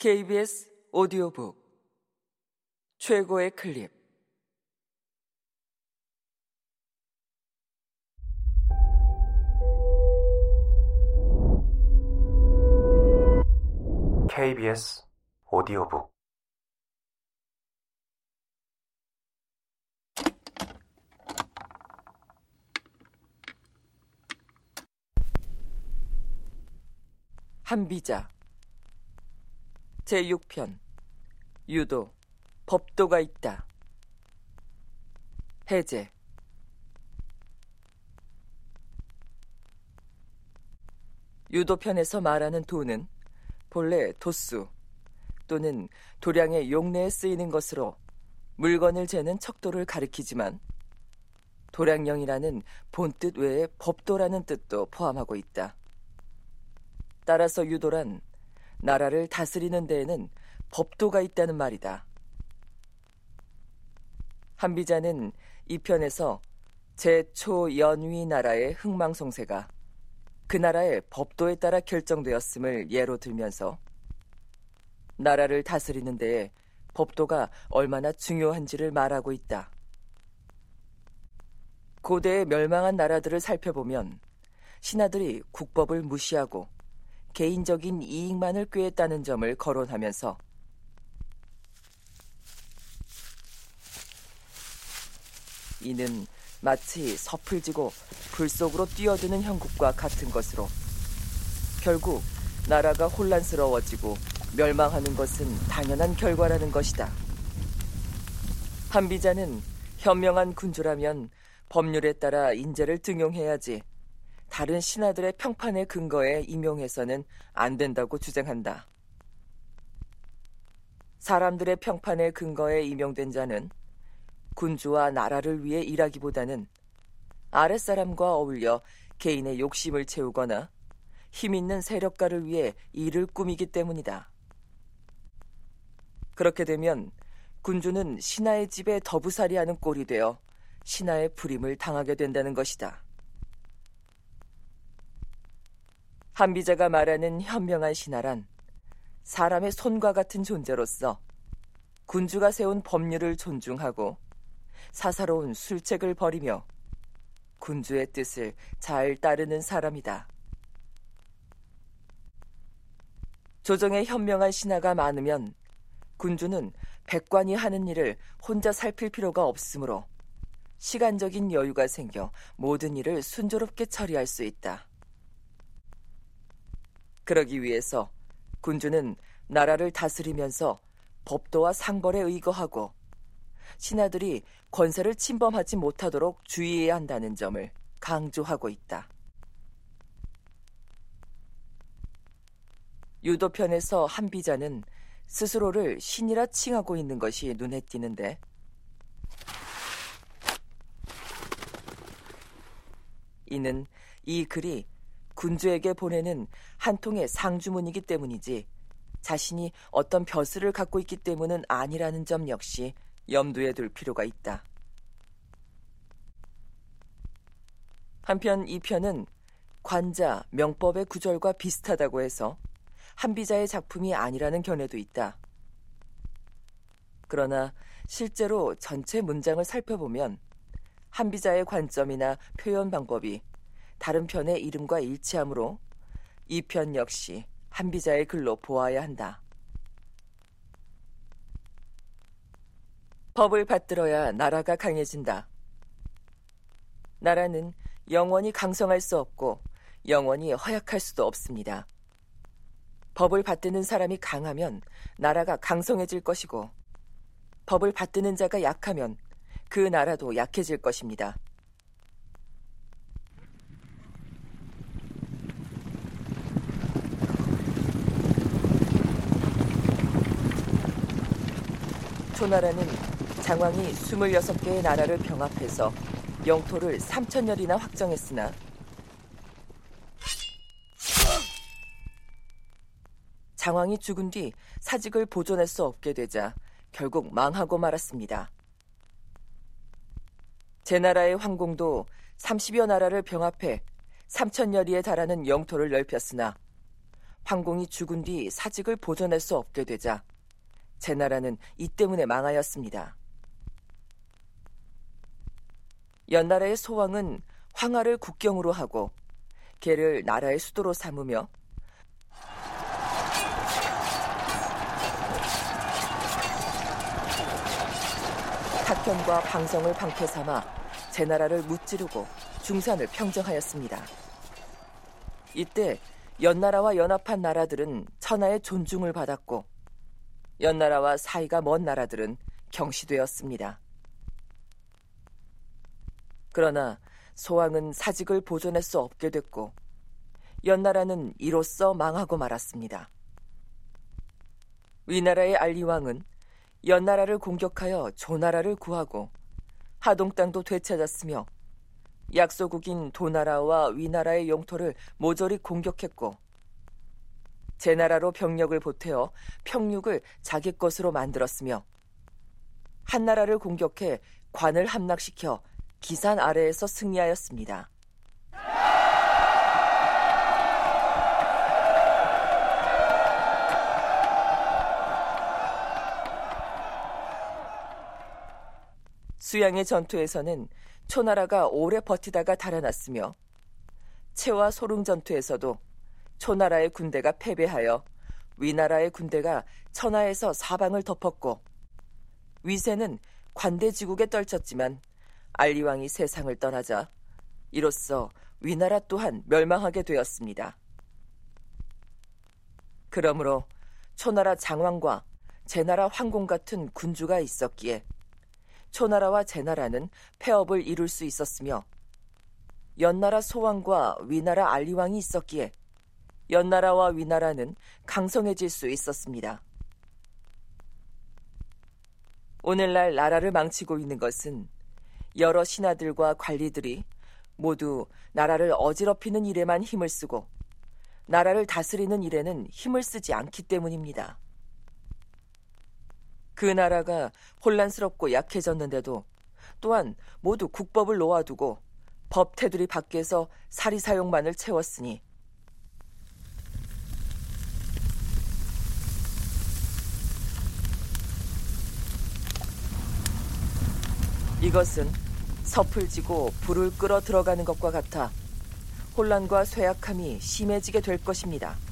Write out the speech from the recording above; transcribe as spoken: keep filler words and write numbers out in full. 케이비에스 오디오북 최고의 클립. 케이비에스 오디오북. 한비자 제육 편. 유도, 법도가 있다. 해제. 유도편에서 말하는 도는 본래 도수 또는 도량의 용례에 쓰이는 것으로 물건을 재는 척도를 가리키지만 도량령이라는 본뜻 외에 법도라는 뜻도 포함하고 있다. 따라서 유도란 나라를 다스리는 데에는 법도가 있다는 말이다. 한비자는 이 편에서 제초연위 나라의 흥망성쇠가 그 나라의 법도에 따라 결정되었음을 예로 들면서 나라를 다스리는 데에 법도가 얼마나 중요한지를 말하고 있다. 고대의 멸망한 나라들을 살펴보면 신하들이 국법을 무시하고 개인적인 이익만을 꾀했다는 점을 거론하면서 이는 마치 서풀지고 불속으로 뛰어드는 형국과 같은 것으로 결국 나라가 혼란스러워지고 멸망하는 것은 당연한 결과라는 것이다. 한비자는 현명한 군주라면 법률에 따라 인재를 등용해야지 다른 신하들의 평판의 근거에 임용해서는 안 된다고 주장한다. 사람들의 평판의 근거에 임용된 자는 군주와 나라를 위해 일하기보다는 아랫사람과 어울려 개인의 욕심을 채우거나 힘 있는 세력가를 위해 일을 꾸미기 때문이다. 그렇게 되면 군주는 신하의 집에 더부살이하는 꼴이 되어 신하의 불임을 당하게 된다는 것이다. 한비자가 말하는 현명한 신하란 사람의 손과 같은 존재로서 군주가 세운 법률을 존중하고 사사로운 술책을 벌이며 군주의 뜻을 잘 따르는 사람이다. 조정에 현명한 신하가 많으면 군주는 백관이 하는 일을 혼자 살필 필요가 없으므로 시간적인 여유가 생겨 모든 일을 순조롭게 처리할 수 있다. 그러기 위해서 군주는 나라를 다스리면서 법도와 상벌에 의거하고 신하들이 권세를 침범하지 못하도록 주의해야 한다는 점을 강조하고 있다. 유도편에서 한비자는 스스로를 신이라 칭하고 있는 것이 눈에 띄는데 이는 이 글이 군주에게 보내는 한 통의 상주문이기 때문이지 자신이 어떤 벼슬을 갖고 있기 때문은 아니라는 점 역시 염두에 둘 필요가 있다. 한편 이 편은 관자, 명법의 구절과 비슷하다고 해서 한비자의 작품이 아니라는 견해도 있다. 그러나 실제로 전체 문장을 살펴보면 한비자의 관점이나 표현 방법이 다른 편의 이름과 일치하므로 이 편 역시 한비자의 글로 보아야 한다. 법을 받들어야 나라가 강해진다. 나라는 영원히 강성할 수 없고 영원히 허약할 수도 없습니다. 법을 받드는 사람이 강하면 나라가 강성해질 것이고 법을 받드는 자가 약하면 그 나라도 약해질 것입니다. 초나라는 장왕이 스물여섯 개의 나라를 병합해서 영토를 삼천여리나 확정했으나 장왕이 죽은 뒤 사직을 보존할 수 없게 되자 결국 망하고 말았습니다. 제나라의 황공도 삼십여 나라를 병합해 삼천여리에 달하는 영토를 넓혔으나 황공이 죽은 뒤 사직을 보존할 수 없게 되자 제 나라는 이 때문에 망하였습니다. 연나라의 소왕은 황하를 국경으로 하고 개를 나라의 수도로 삼으며 탁현과 방성을 방패 삼아 제 나라를 무찌르고 중산을 평정하였습니다. 이때 연나라와 연합한 나라들은 천하의 존중을 받았고 연나라와 사이가 먼 나라들은 경시되었습니다. 그러나 소왕은 사직을 보존할 수 없게 됐고 연나라는 이로써 망하고 말았습니다. 위나라의 알리왕은 연나라를 공격하여 조나라를 구하고 하동 땅도 되찾았으며 약소국인 도나라와 위나라의 영토를 모조리 공격했고 제나라로 병력을 보태어 평육을 자기 것으로 만들었으며 한나라를 공격해 관을 함락시켜 기산 아래에서 승리하였습니다. 수양의 전투에서는 초나라가 오래 버티다가 달아났으며 채와 소릉 전투에서도 초나라의 군대가 패배하여 위나라의 군대가 천하에서 사방을 덮었고 위세는 관대지국에 떨쳤지만 알리왕이 세상을 떠나자 이로써 위나라 또한 멸망하게 되었습니다. 그러므로 초나라 장왕과 제나라 황공 같은 군주가 있었기에 초나라와 제나라는 폐업을 이룰 수 있었으며 연나라 소왕과 위나라 알리왕이 있었기에 연나라와 위나라는 강성해질 수 있었습니다. 오늘날 나라를 망치고 있는 것은 여러 신하들과 관리들이 모두 나라를 어지럽히는 일에만 힘을 쓰고 나라를 다스리는 일에는 힘을 쓰지 않기 때문입니다. 그 나라가 혼란스럽고 약해졌는데도 또한 모두 국법을 놓아두고 법 테두리 밖에서 사리사욕만을 채웠으니 이것은 섣불지고 불을 끌어 들어가는 것과 같아 혼란과 쇠약함이 심해지게 될 것입니다.